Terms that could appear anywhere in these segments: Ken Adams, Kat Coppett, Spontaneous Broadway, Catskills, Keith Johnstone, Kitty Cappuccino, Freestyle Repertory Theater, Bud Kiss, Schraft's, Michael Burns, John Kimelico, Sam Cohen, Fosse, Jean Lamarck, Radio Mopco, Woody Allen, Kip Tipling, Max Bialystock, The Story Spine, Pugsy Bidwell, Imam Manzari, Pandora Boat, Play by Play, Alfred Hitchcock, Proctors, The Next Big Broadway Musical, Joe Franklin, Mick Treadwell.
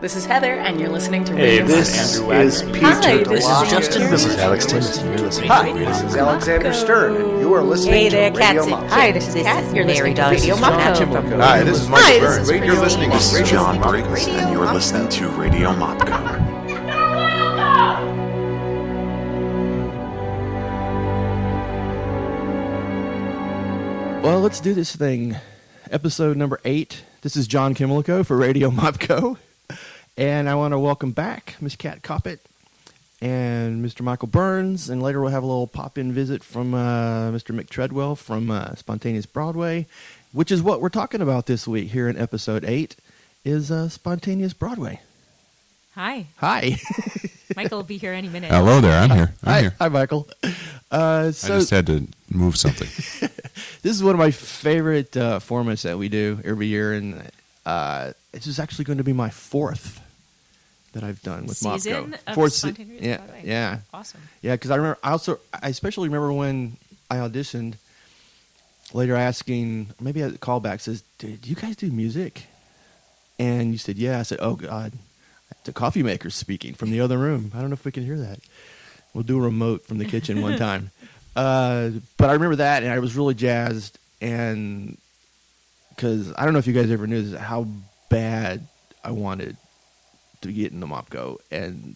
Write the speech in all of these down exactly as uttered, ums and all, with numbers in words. This is Heather, and you're listening to Radio Mopco. Hey, this Andrew is Peter. Hi, this is Justin Rivers. This is Alex Timmons, and you're listening Hi, to Radio Mopco. Hi, this is Alexander Stern, and you are listening hey there, to Radio Mopco. Hi, this is Kat. You're listening to Radio Mopco. Hi, this is Mike Burns. You're listening to Radio Mopco. This is John Briggs, and you're listening to Radio Mopco. Well, let's do this thing. Episode number eight. This is John Kimelico for Radio Mopco. And I want to welcome back Miss Kat Coppett and Mister Michael Burns. And later we'll have a little pop-in visit from uh, Mister Mick Treadwell from uh, Spontaneous Broadway, which is what we're talking about this week here in episode eight, is uh, Spontaneous Broadway. Hi. Hi. Michael will be here any minute. Hello there. I'm here. I'm Hi. here. Hi, Michael. Uh, so I just had to move something. This is one of my favorite uh, formats that we do every year, and uh, this is actually going to be my fourth that I've done with Mopco. Fourth season. Yeah, Broadway. Yeah. Awesome. Yeah, because I remember. I also, I especially remember when I auditioned. Later, asking maybe a callback says, "Dude, do you guys do music?" And you said, "Yeah." I said, "Oh God, the coffee maker's speaking from the other room. I don't know if we can hear that. We'll do a remote from the kitchen one time." Uh, but I remember that, and I was really jazzed, and because I don't know if you guys ever knew this, how bad I wanted to get into Mopco, and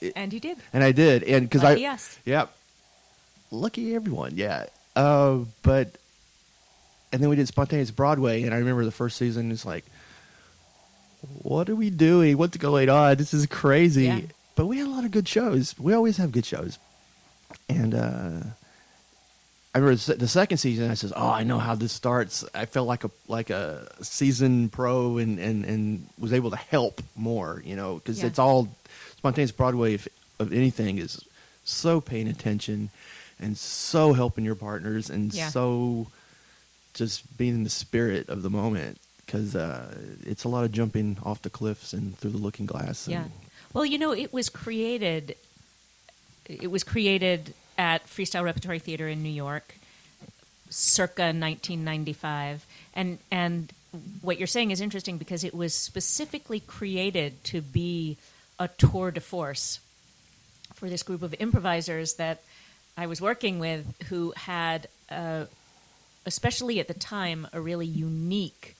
it, and you did, and I did, and because I, yes, yeah, lucky everyone, yeah. Uh, but and then we did Spontaneous Broadway, and I remember the first season. It's like, what are we doing? What's going on? This is crazy. Yeah. But we had a lot of good shows. We always have good shows. And uh, I remember the second season. I says, "Oh, I know how this starts." I felt like a like a seasoned pro, and, and, and was able to help more, you know, because yeah. It's all Spontaneous Broadway. If, of anything, is so paying attention and so helping your partners, and yeah. so just being in the spirit of the moment, because uh, it's a lot of jumping off the cliffs and through the looking glass. And yeah. Well, you know, it was created. It was created at Freestyle Repertory Theater in New York, circa nineteen ninety-five. And and what you're saying is interesting because it was specifically created to be a tour de force for this group of improvisers that I was working with, who had, uh, especially at the time, a really unique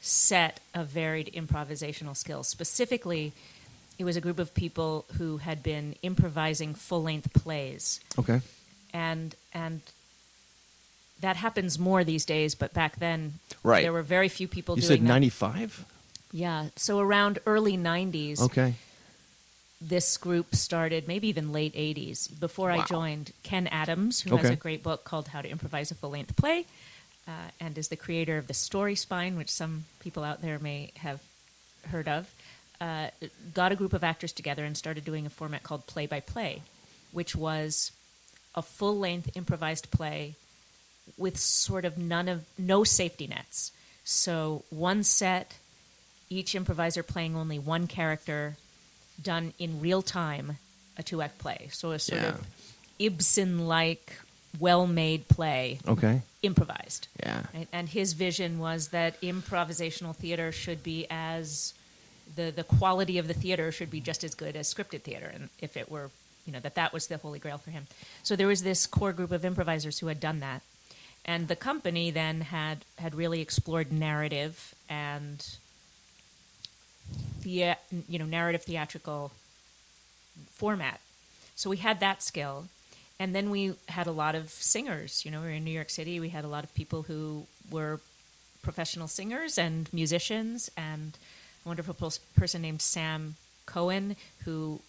set of varied improvisational skills. Specifically, it was a group of people who had been improvising full-length plays. Okay. And and that happens more these days, but back then, right. There were very few people you doing that. You said ninety-five? Yeah. So around early nineties, okay. This group started, maybe even late eighties. Before wow. I joined, Ken Adams, who okay. has a great book called How to Improvise a Full-Length Play, uh, and is the creator of The Story Spine, which some people out there may have heard of. Uh, got a group of actors together and started doing a format called Play by Play, which was a full-length improvised play with sort of none of no safety nets. So one set, each improviser playing only one character, done in real time, a two-act play. So a sort yeah. of Ibsen-like, well-made play, okay. improvised. Yeah. Right? And his vision was that improvisational theater should be as... The, the quality of the theater should be just as good as scripted theater, and if it were, you know, that that was the holy grail for him. So there was this core group of improvisers who had done that, and the company then had, had really explored narrative and the you know narrative theatrical format. So we had that skill, and then we had a lot of singers. You know, we were in New York City. We had a lot of people who were professional singers and musicians and. A wonderful person named Sam Cohen, who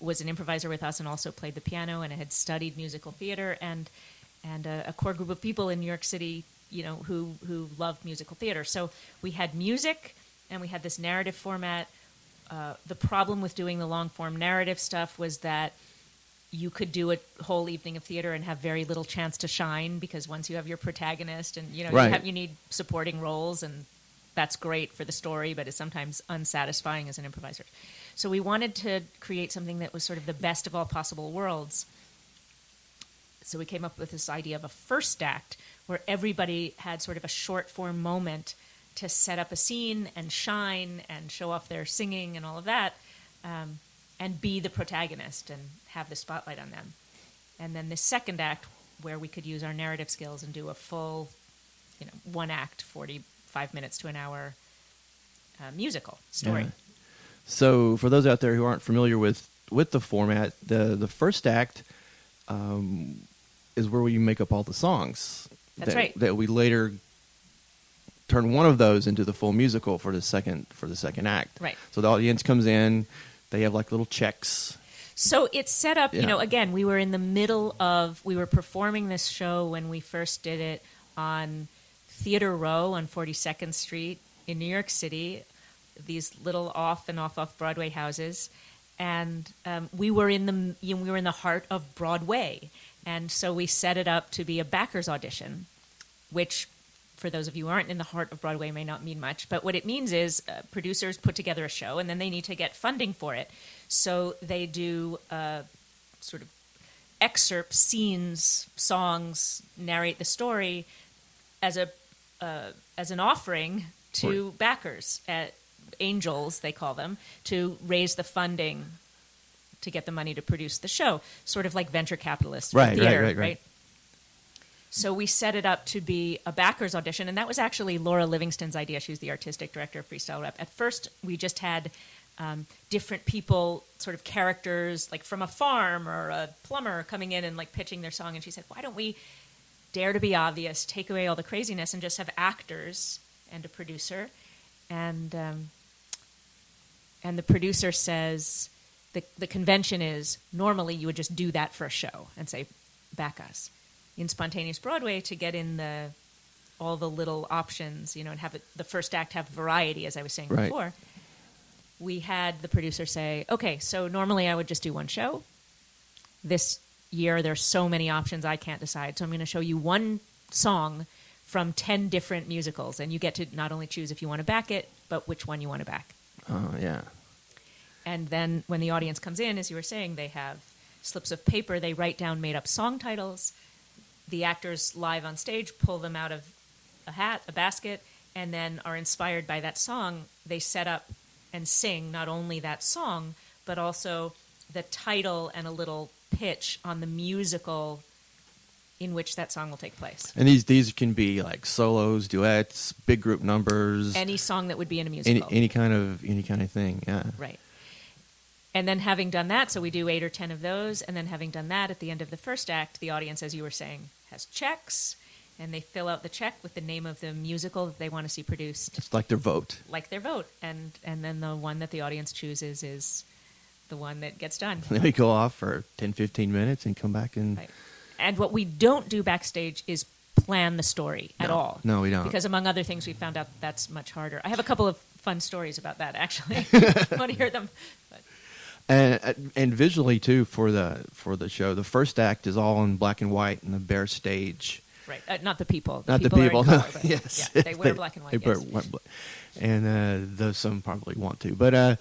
was an improviser with us and also played the piano and had studied musical theater, and and a, a core group of people in New York City, you know, who who loved musical theater. So we had music, and we had this narrative format. Uh, the problem with doing the long form narrative stuff was that you could do a whole evening of theater and have very little chance to shine, because once you have your protagonist, and you know, right. you, have, you need supporting roles and. That's great for the story, but it's sometimes unsatisfying as an improviser. So we wanted to create something that was sort of the best of all possible worlds. So we came up with this idea of a first act where everybody had sort of a short form moment to set up a scene and shine and show off their singing and all of that, um, and be the protagonist and have the spotlight on them. And then the second act, where we could use our narrative skills and do a full, you know, one act, forty-five minutes to an hour uh, musical story. Yeah. So for those out there who aren't familiar with, with the format, the, the first act um, is where we make up all the songs. That's that, right. That we later turn one of those into the full musical for the second for the second act. Right. So the audience comes in, they have like little checks. So it's set up, yeah. you know, again, we were in the middle of, we were performing this show when we first did it on Theater Row on forty-second Street in New York City, these little off and off off Broadway houses. And um, we were in the you know, we were in the heart of Broadway. And so we set it up to be a backers audition, which for those of you who aren't in the heart of Broadway may not mean much. But what it means is uh, producers put together a show and then they need to get funding for it. So they do uh, sort of excerpt scenes, songs, narrate the story as a uh, as an offering to right. backers, at angels they call them, to raise the funding to get the money to produce the show, sort of like venture capitalists for right, theater, right, right, right. right? So we set it up to be a backers audition, and that was actually Laura Livingston's idea. She was the artistic director of Freestyle Rep. At first, we just had um, different people, sort of characters, like from a farm or a plumber coming in and like pitching their song, and she said, why don't we dare to be obvious, take away all the craziness, and just have actors and a producer. And um, and the producer says, the the convention is, normally you would just do that for a show and say, back us. In Spontaneous Broadway, to get in the all the little options, you know, and have it, the first act have variety, as I was saying right. before, we had the producer say, okay, so normally I would just do one show. This year there's so many options I can't decide, so I'm going to show you one song from ten different musicals, and you get to not only choose if you want to back it, but which one you want to back. Oh, yeah. And then when the audience comes in, as you were saying, they have slips of paper, they write down made-up song titles, the actors live on stage pull them out of a hat, a basket, and then are inspired by that song. They set up and sing not only that song, but also the title and a little pitch on the musical in which that song will take place. And these these can be like solos, duets, big group numbers. Any song that would be in a musical. Any, any kind of any kind of thing, yeah. Right. And then having done that, so we do eight or ten of those, and then having done that, at the end of the first act, the audience, as you were saying, has checks, and they fill out the check with the name of the musical that they want to see produced. It's like their vote. Like their vote. And and then the one that the audience chooses is the one that gets done. And then we go off for ten, fifteen minutes and come back and... Right. And what we don't do backstage is plan the story at no, all. No, we don't. Because among other things, we found out that's much harder. I have a couple of fun stories about that, actually. I want to hear them. But. And and visually, too, for the for the show, the first act is all in black and white and the bare stage. Right. Uh, not the people. The not people the people. Color, no. Yes. Yeah, they yes, wear they, black and white. They yes. wear black. And uh, though some probably want to. But uh,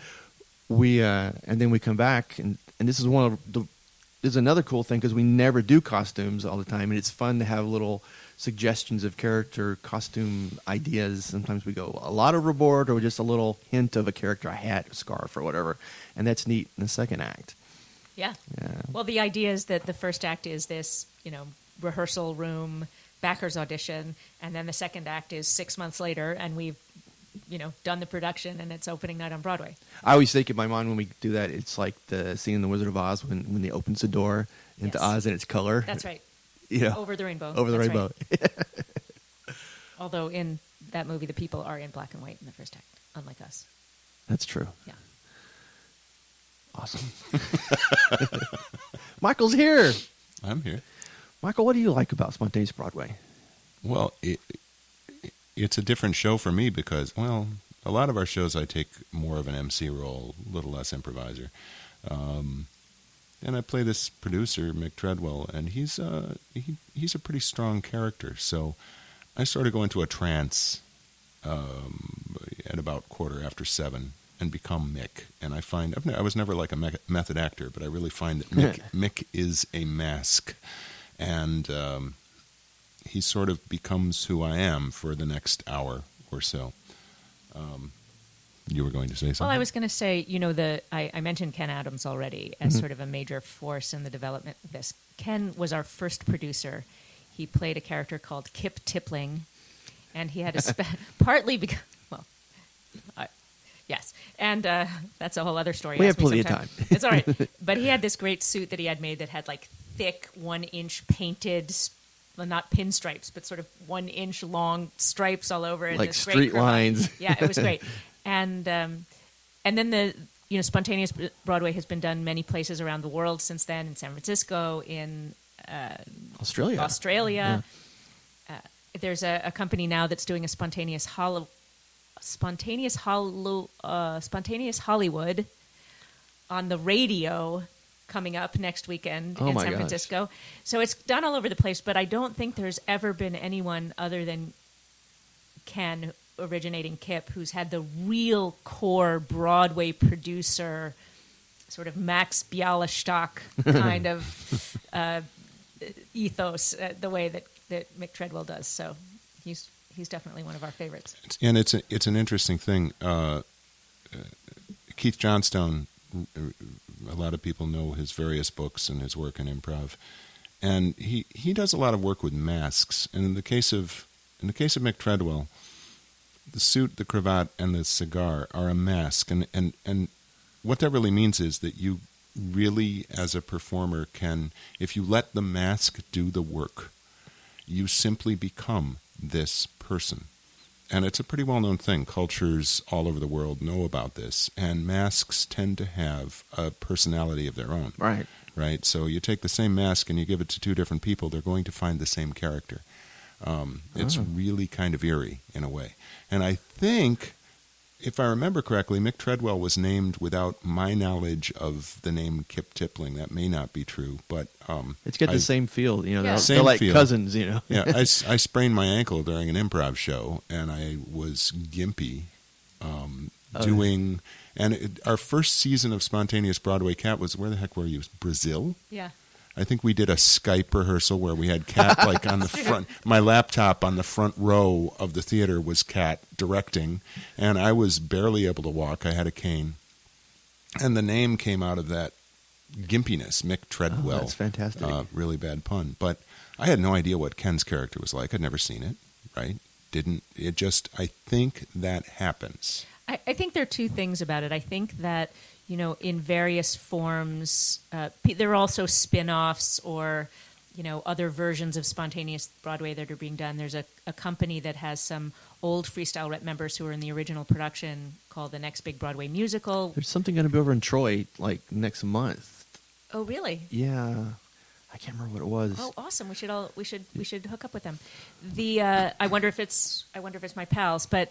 we, uh, and then we come back, and, and this is one of the... Is another cool thing because we never do costumes all the time, and it's fun to have little suggestions of character costume ideas. Sometimes we go a lot overboard, or just a little hint of a character, a hat, a scarf, or whatever, and that's neat in the second act. Yeah. yeah. Well, the idea is that the first act is this, you know, rehearsal room, backers audition, and then the second act is six months later, and we've, you know, done the production, and it's opening night on Broadway. I always think in my mind when we do that, it's like the scene in The Wizard of Oz when when he opens the door into yes. Oz and its color. That's right. You know, over the rainbow. Over the That's rainbow. Right. Although in that movie, the people are in black and white in the first act, unlike us. That's true. Yeah. Awesome. Michael's here. I'm here. Michael, what do you like about Spontaneous Broadway? Well, it. It's a different show for me because, well, a lot of our shows I take more of an M C role, a little less improviser. Um, and I play this producer, Mick Treadwell, and he's uh, he, he's a pretty strong character. So I sort of go into a trance um, at about quarter after seven and become Mick. And I find, I've ne- I was never like a method actor, but I really find that Mick, Mick is a mask. And... Um, he sort of becomes who I am for the next hour or so. Um, you were going to say something? Well, I was going to say, you know, the I, I mentioned Ken Adams already as mm-hmm. sort of a major force in the development of this. Ken was our first producer. He played a character called Kip Tipling, and he had a spe- partly because, well, I, yes, and uh, that's a whole other story. We have plenty of time. It's all right. But he had this great suit that he had made that had like thick one-inch painted sp- Well, not pinstripes, but sort of one inch long stripes all over, and like this street great lines. Yeah, it was great. And um, and then the you know Spontaneous Broadway has been done many places around the world since then. In San Francisco, in uh, Australia, Australia. Yeah. Uh, there's a, a company now that's doing a spontaneous hollow, spontaneous hollow, uh, spontaneous Hollywood on the radio. Coming up next weekend oh in San Francisco. Gosh. So it's done all over the place, but I don't think there's ever been anyone other than Ken, originating Kip, who's had the real core Broadway producer, sort of Max Bialystock kind of uh, ethos, uh, the way that, that Mick Treadwell does. So he's he's definitely one of our favorites. And it's a, it's an interesting thing. Uh, uh, Keith Johnstone. A lot of people know his various books and his work in improv, and he, he does a lot of work with masks. And in the case of in the case of Mick Treadwell, the suit, the cravat, and the cigar are a mask. And and, and what that really means is that you really, as a performer, can, if you let the mask do the work, you simply become this person. And it's a pretty well-known thing. Cultures all over the world know about this. And masks tend to have a personality of their own. Right. Right? So you take the same mask and you give it to two different people, they're going to find the same character. Um, oh. It's really kind of eerie in a way. And I think, if I remember correctly, Mick Treadwell was named without my knowledge of the name Kip Tipling. That may not be true, but... Um, it's got I, the same feel, you know. Yeah. They're, same they're like feel. Cousins, you know. Yeah, I, I sprained my ankle during an improv show, and I was gimpy um, oh, doing... Yeah. And it, our first season of Spontaneous Broadway, Cat, was... Where the heck were you? Brazil? Yeah. I think we did a Skype rehearsal where we had Cat like on the front. My laptop on the front row of the theater was Cat directing, and I was barely able to walk. I had a cane, and the name came out of that gimpiness, Mick Treadwell. Oh, that's fantastic. Uh, really bad pun, but I had no idea what Ken's character was like. I'd never seen it. Right? Didn't it? Just I think that happens. I, I think there are two things about it. I think that. You know, in various forms, uh, there are also spin-offs or, you know, other versions of Spontaneous Broadway that are being done. There's a, a company that has some old Freestyle Rep members who were in the original production called The Next Big Broadway Musical. There's something going to be over in Troy, like, next month. Oh, really? Yeah. I can't remember what it was. Oh, awesome! We should all we should we should hook up with them. The uh, I wonder if it's I wonder if it's my pals, but.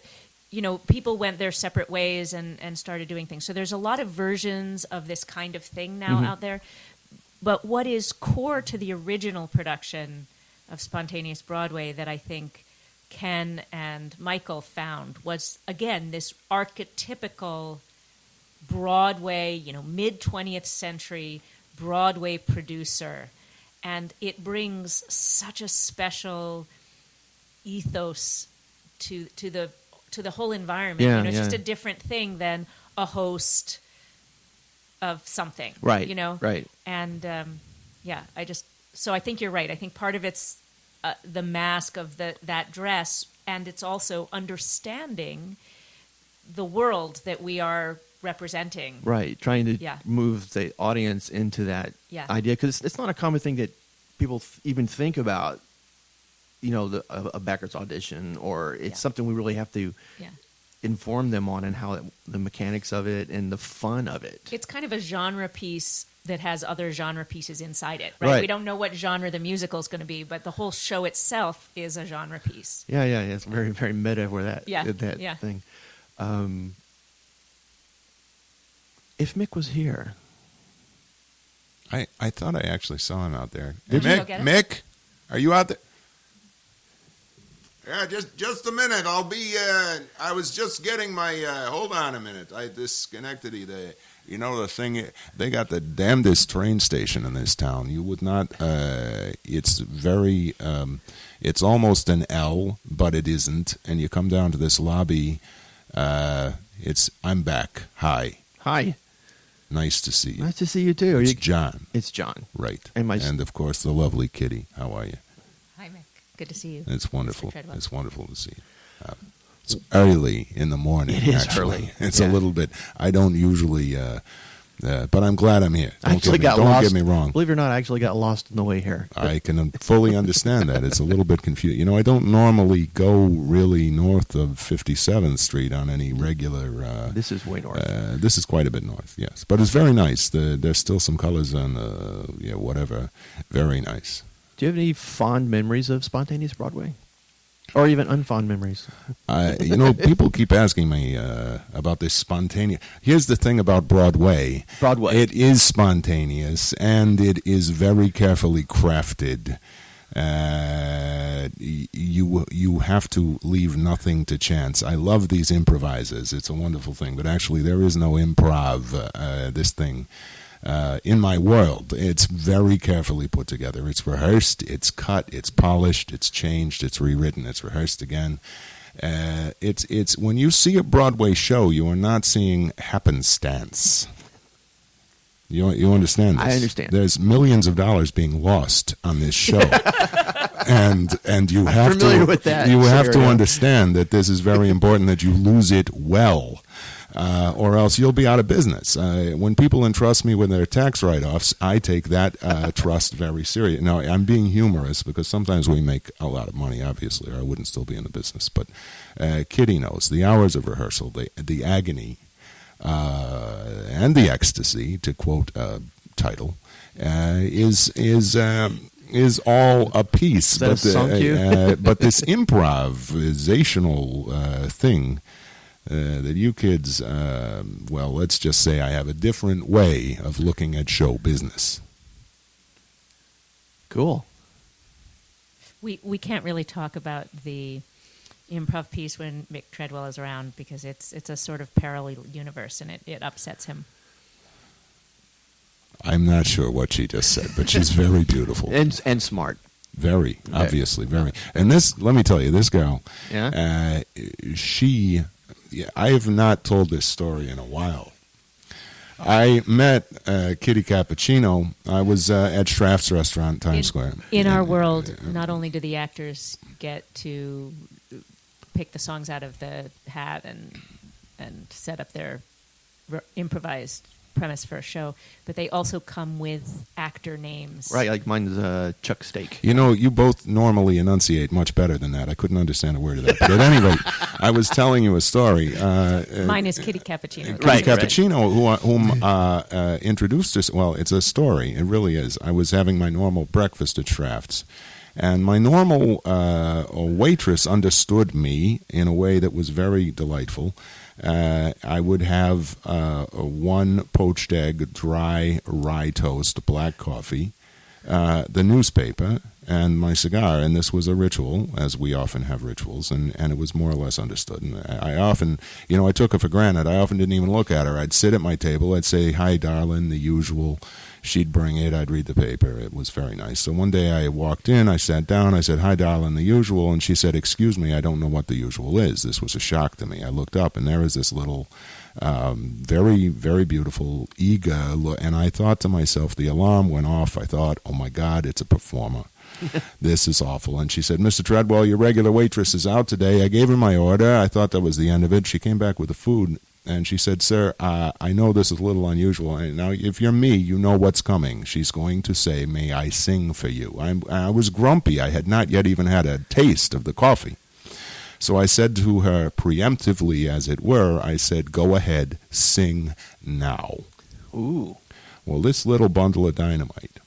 You know, people went their separate ways and, and started doing things. So there's a lot of versions of this kind of thing now mm-hmm. out there. But what is core to the original production of Spontaneous Broadway that I think Ken and Michael found was, again, this archetypical Broadway, you know, mid-twentieth century Broadway producer. And it brings such a special ethos to to the... to the whole environment. Yeah, you know, it's yeah. just a different thing than a host of something. Right. You know? Right. And, um, yeah, I just, so I think you're right. I think part of it's uh, the mask of the, that dress, and it's also understanding the world that we are representing. Right. Trying to yeah. move the audience into that yeah. idea. Because it's not a common thing that people th- even think about. You know, the, a, a backwards audition, or it's yeah. something we really have to yeah. inform them on, and how it, the mechanics of it and the fun of it. It's kind of a genre piece that has other genre pieces inside it, right? right. We don't know what genre the musical is going to be, but the whole show itself is a genre piece. Yeah, yeah, yeah. It's very, very meta for that, yeah. that yeah. thing. Um, if Mick was here, I I thought I actually saw him out there. Did Mick, you go get him? Mick, are you out there? Yeah, just just a minute. I'll be. Uh, I was just getting my. Uh, hold on a minute. I disconnected the. You know the thing. They got the damnedest train station in this town. You would not. Uh, it's very. Um, it's almost an L, but it isn't. And you come down to this lobby Uh, it's I'm back. Hi. Hi. Nice to see you. Nice to see you too. It's you... John. It's John. Right. And, my... and of course, the lovely Kitty. How are you? Hi, Mick. Good to see you. It's wonderful. It's wonderful to see you. Uh, it's early in the morning. It is actually. Early. It's yeah. a little bit. I don't usually. Uh, Uh, but I'm glad I'm here. Don't, get me, don't lost, get me wrong. Believe it or not, I actually got lost on the way here. I can fully understand that. It's a little bit confusing. You know, I don't normally go really north of fifty-seventh Street on any regular... Uh, this is way north. Uh, this is quite a bit north, yes. But it's very nice. The, there's still some colors on uh, yeah, whatever. Very nice. Do you have any fond memories of Spontaneous Broadway? Or even unfond memories. uh, you know, people keep asking me uh, about this spontaneous. Here's the thing about Broadway. Broadway. It is spontaneous, and it is very carefully crafted. Uh, you you have to leave nothing to chance. I love these improvisers. It's a wonderful thing. But actually, there is no improv, uh, this thing. Uh, in my world, it's very carefully put together. It's rehearsed, it's cut, it's polished, it's changed, it's rewritten, it's rehearsed again. Uh, it's it's when you see a Broadway show, you are not seeing happenstance. You you understand this? I understand. There's millions of dollars being lost on this show. And and you I'm have to with that, you have to understand that this is very important that you lose it well. Uh, or else you'll be out of business. Uh, when people entrust me with their tax write-offs, I take that uh, trust very seriously. Now, I'm being humorous because sometimes we make a lot of money, obviously, or I wouldn't still be in the business. But uh, Kitty knows the hours of rehearsal, the, the agony, uh, and the ecstasy, to quote a title, uh, is... is um, is all a piece. But, the, uh, uh, but this improvisational uh, thing... Uh, that you kids, uh, well, let's just say I have a different way of looking at show business. Cool. We we can't really talk about the improv piece when Mick Treadwell is around because it's it's a sort of parallel universe and it, it upsets him. I'm not sure what she just said, but she's very beautiful. and and smart. Very, okay. Obviously, very. And this, let me tell you, this girl, yeah? uh, she... Yeah, I have not told this story in a while. I met uh, Kitty Cappuccino. I was uh, at Schraft's restaurant, Times in, Square. In our and, world, uh, not only do the actors get to pick the songs out of the hat and and set up their re- improvised premise for a show, but they also come with actor names. Right, like mine's uh, Chuck Steak. You know, you both normally enunciate much better than that. I couldn't understand a word of that. But at any rate, I was telling you a story. Uh, Mine is Kitty Cappuccino. Uh, Kitty right, Cappuccino, right. who, whom uh, uh, introduced us. Well, it's a story. It really is. I was having my normal breakfast at Schraft's, and my normal uh, waitress understood me in a way that was very delightful. Uh, I would have uh, one poached egg, dry rye toast, black coffee, uh, the newspaper, and my cigar. And this was a ritual, as we often have rituals, and, and it was more or less understood. And I often, you know, I took her for granted. I often didn't even look at her. I'd sit at my table. I'd say, hi, darling, the usual. She'd bring it. I'd read the paper. It was very nice. So one day I walked in. I sat down. I said, hi, darling, the usual. And she said, excuse me, I don't know what the usual is. This was a shock to me. I looked up, and there was this little, um, very, very beautiful, eager look. And I thought to myself, the alarm went off. I thought, oh, my God, it's a performer. This is awful. And she said, Mister Treadwell, your regular waitress is out today. I gave her my order. I thought that was the end of it. She came back with the food. And she said, sir, uh, I know this is a little unusual. And now, if you're me, you know what's coming. She's going to say, may I sing for you? I'm, I was grumpy. I had not yet even had a taste of the coffee. So I said to her preemptively, as it were, I said, go ahead, sing now. Ooh. Well, this little bundle of dynamite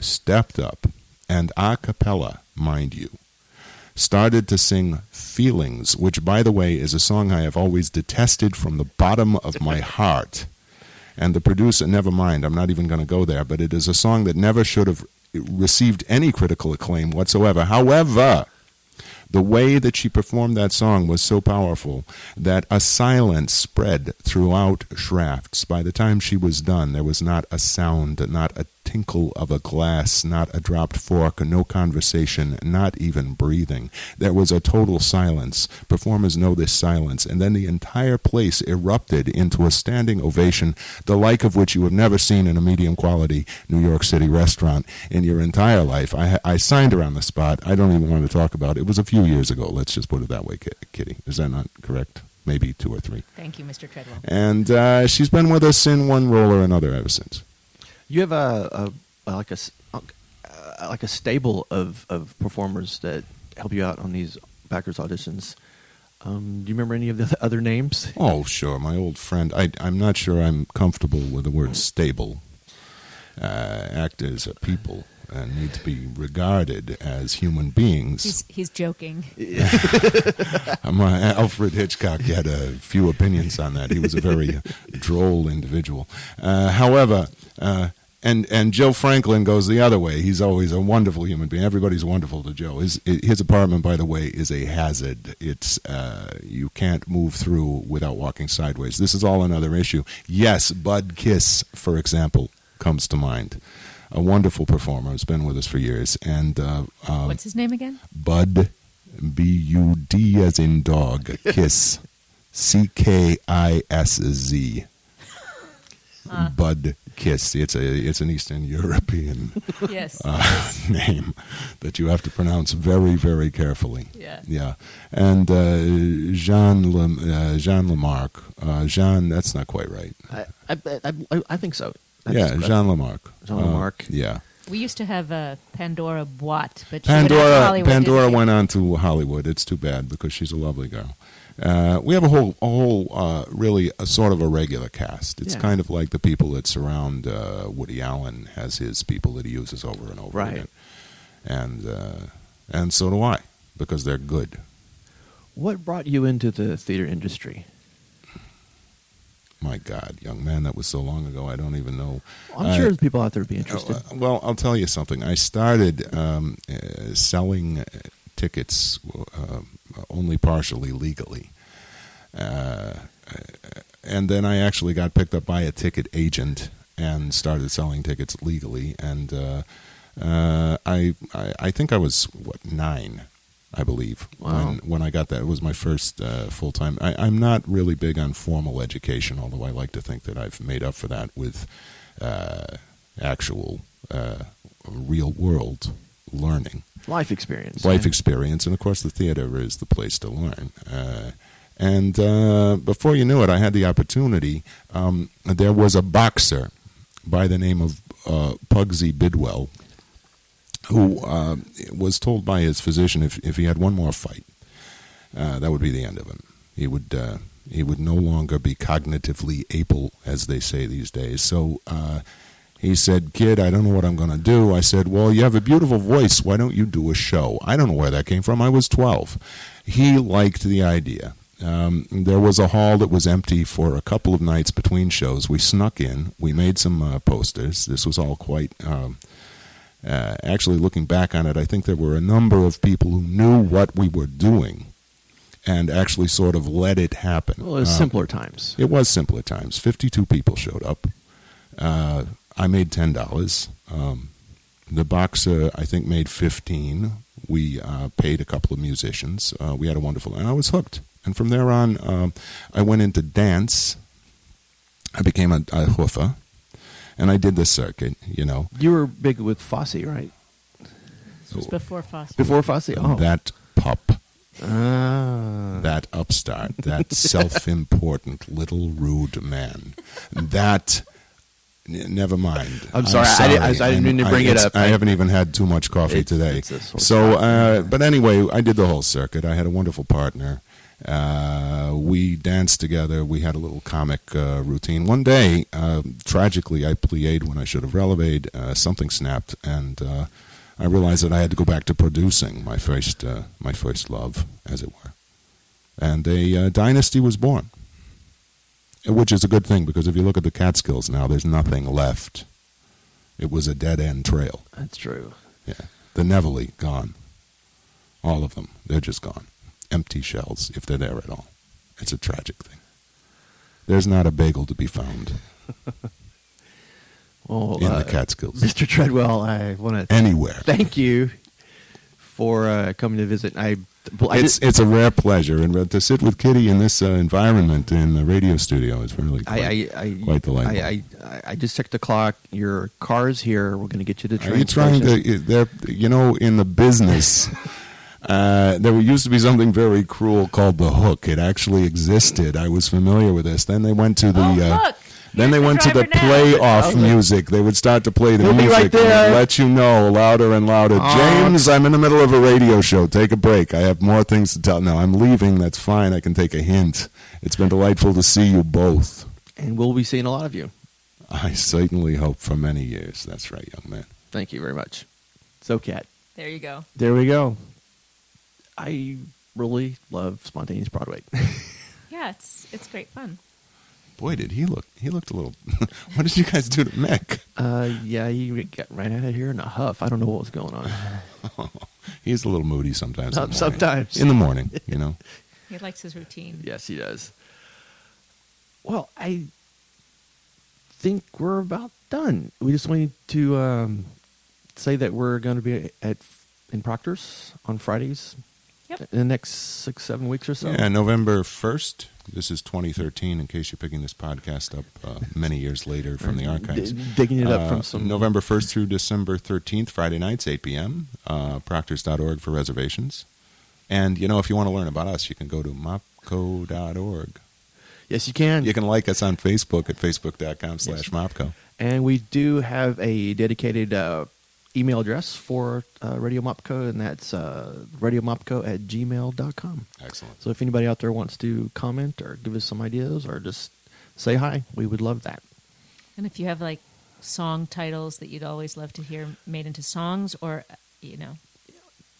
stepped up and a cappella, mind you, started to sing Feelings, which, by the way, is a song I have always detested from the bottom of my heart. And the producer, never mind, I'm not even going to go there, but it is a song that never should have received any critical acclaim whatsoever. However, the way that she performed that song was so powerful that a silence spread throughout Schraft's. By the time she was done, there was not a sound, not a tinkle of a glass, not a dropped fork, no conversation, not even breathing. There was a total silence. Performers know this silence. And then the entire place erupted into a standing ovation, the like of which you have never seen in a medium-quality New York City restaurant in your entire life. I, I signed her on the spot. I don't even want to talk about it. It was a few years ago. Let's just put it that way, Kitty. Is that not correct? Maybe two or three. Thank you, Mister Treadwell. And uh, she's been with us in one role or another ever since. You have a, a like a like a stable of, of performers that help you out on these backers auditions. Um, do you remember any of the other names? Oh, sure. My old friend. I, I'm not sure I'm comfortable with the word stable. Uh, actors are people and need to be regarded as human beings. He's, he's joking. I'm, uh, Alfred Hitchcock had a few opinions on that. He was a very droll individual. Uh, however... Uh, And and Joe Franklin goes the other way. He's always a wonderful human being. Everybody's wonderful to Joe. His his apartment, by the way, is a hazard. It's uh, you can't move through without walking sideways. This is all another issue. Yes, Bud Kiss, for example, comes to mind. A wonderful performer who's been with us for years. And uh, um, what's his name again? Bud, B U D as in dog, Kiss, C K I S Z. Uh. Bud Kiss. It's a it's an Eastern European yes. uh, name that you have to pronounce very, very carefully. Yeah, yeah. And uh, Jean Lam- uh, Jean Lamarck. Uh, Jean, that's not quite right. I I I, I think so. That's yeah, Jean Lamarck. Jean Lamarck. Uh, yeah. We used to have a Pandora Boat, but she Pandora went Pandora went on to Hollywood. It's too bad because she's a lovely girl. Uh, we have a whole, a whole uh, really a sort of a regular cast. It's yeah. kind of like the people that surround uh, Woody Allen has his people that he uses over and over right. again. And uh, and so do I, because they're good. What brought you into the theater industry? My God, young man, that was so long ago, I don't even know. Well, I'm uh, sure there's people out there would be interested. Uh, well, I'll tell you something. I started um, uh, selling tickets uh, only partially legally. Uh, and then I actually got picked up by a ticket agent and started selling tickets legally. And uh, uh, I, I I think I was, what, nine, I believe, wow. when, when I got that. It was my first uh, full-time. I, I'm not really big on formal education, although I like to think that I've made up for that with uh, actual uh, real-world learning. Life experience. Life right? experience. And, of course, the theater is the place to learn. Uh, and uh, before you knew it, I had the opportunity. Um, there was a boxer by the name of uh, Pugsy Bidwell who uh, was told by his physician if, if he had one more fight, uh, that would be the end of him. He would uh, he would no longer be cognitively able, as they say these days. So uh, he said, "Kid, I don't know what I'm going to do." I said, "Well, you have a beautiful voice. Why don't you do a show?" I don't know where that came from. I was twelve. He liked the idea. Um, there was a hall that was empty for a couple of nights between shows. We snuck in. We made some uh, posters. This was all quite... Um, Uh, actually, looking back on it, I think there were a number of people who knew what we were doing and actually sort of let it happen. Well, it was uh, simpler times. It was simpler times. fifty-two people showed up. Uh, I made ten dollars. Um, the boxer, I think, made fifteen dollars. We uh, paid a couple of musicians. Uh, we had a wonderful... And I was hooked. And from there on, um, I went into dance. I became a, a hoofer. And I did the circuit, you know. You were big with Fosse, right? This was before Fosse. Before Fosse, oh. That pup. Ah. That upstart. That self-important little rude man. That... N- never mind. I'm sorry. I'm sorry. I, I, I didn't mean to bring I, it up. I haven't even had too much coffee it's, today. It's so, uh, but anyway, I did the whole circuit. I had a wonderful partner. Uh, we danced together. We had a little comic uh, routine. One day, uh, tragically, I plied when I should have relevé. Uh, something snapped, and uh, I realized that I had to go back to producing, my first, uh, my first love, as it were. And a uh, dynasty was born, which is a good thing because if you look at the Catskills now, there's nothing left. It was a dead-end trail. That's true. Yeah, the Neverly gone. All of them, they're just gone. Empty shells, if they're there at all. It's a tragic thing. There's not a bagel to be found. Oh, in uh, the Catskills. Mister Treadwell, I want to... Anywhere. Thank you for uh, coming to visit. I, I it's did, it's a rare pleasure, and to sit with Kitty in this uh, environment in the radio studio is really quite, I, I, I, quite delightful. I, I, I just checked the clock. Your car's here. We're going to get you to train. Are you trying to... You know, in the business... Uh, there used to be something very cruel called the hook. It actually existed. I was familiar with this. Then they went to the oh, uh, then they the went to the playoff music. They would start to play the we'll music right and let you know louder and louder. Oh. James, I'm in the middle of a radio show. Take a break. I have more things to tell. No, I'm leaving. That's fine. I can take a hint. It's been delightful to see you both. And we'll be seeing a lot of you. I certainly hope for many years. That's right, young man. Thank you very much. So, Kat. There you go. There we go. I really love Spontaneous Broadway. Yeah, it's it's great fun. Boy, did he look... He looked a little... What did you guys do to Mick? Uh, yeah, he got right out of here in a huff. I don't know what was going on. Oh, he's a little moody sometimes. In sometimes. In the morning, you know. He likes his routine. Yes, he does. Well, I think we're about done. We just wanted to um, say that we're going to be at in Proctors on Fridays. Yep. In the next six, seven weeks or so. Yeah, November first. This is twenty thirteen, in case you're picking this podcast up uh, many years later from the archives. D- digging it up uh, from some... November first through December thirteenth, Friday nights, eight p.m., uh, proctors dot org for reservations. And, you know, if you want to learn about us, you can go to mopco dot org. Yes, you can. You can like us on Facebook at facebook dot com slash mopco. And we do have a dedicated... Uh, email address for uh, Radio Mopco, and that's uh, radio mopco at gmail dot com. Excellent. So if anybody out there wants to comment or give us some ideas or just say hi, we would love that. And if you have like song titles that you'd always love to hear made into songs, or you know,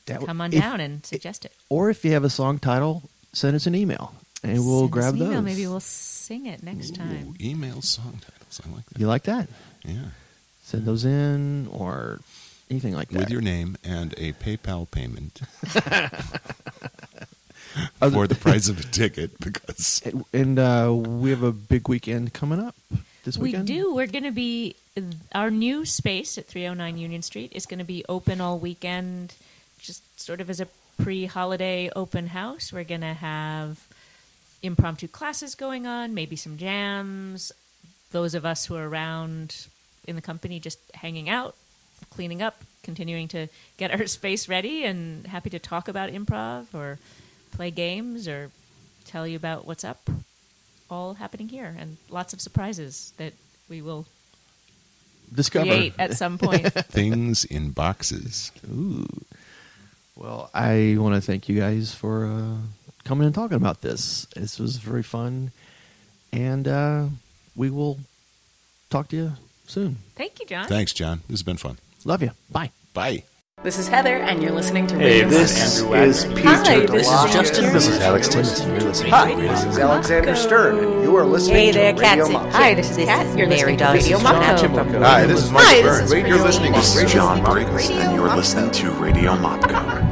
that w- come on if, down and suggest it, it. Or if you have a song title, send us an email, and we'll send grab us an email. Those. Maybe we'll sing it next Ooh, time. Email song titles. I like that. You like that? Yeah. Send those in or anything like that. With your name and a PayPal payment for the price of a ticket. because And uh, we have a big weekend coming up this weekend. We do. We're going to be, our new space at three oh nine Union Street is going to be open all weekend, just sort of as a pre-holiday open house. We're going to have impromptu classes going on, maybe some jams. Those of us who are around in the company just hanging out, cleaning up, continuing to get our space ready, and happy to talk about improv or play games or tell you about what's up, all happening here, and lots of surprises that we will discover create at some point. Things in boxes. Ooh. Well, I want to thank you guys for uh, coming and talking about this. This was very fun, and uh, we will talk to you soon. Thank you, John. Thanks, John. This has been fun. Love you. Bye. Bye. This is Heather, and you're listening to Radio. Hey, this Andrew is Peter. Hi, this is Justin. This is Alex Timmons. You're listening Hi, to Radio. This is Alexander Stern, and you are listening hey there, to Radio Mopco. Hi, this is Kat. You're listening to Radio Mopco. Hi, this is Mike Burns. You're listening to John Briggs, and you're listening to Radio Mopco.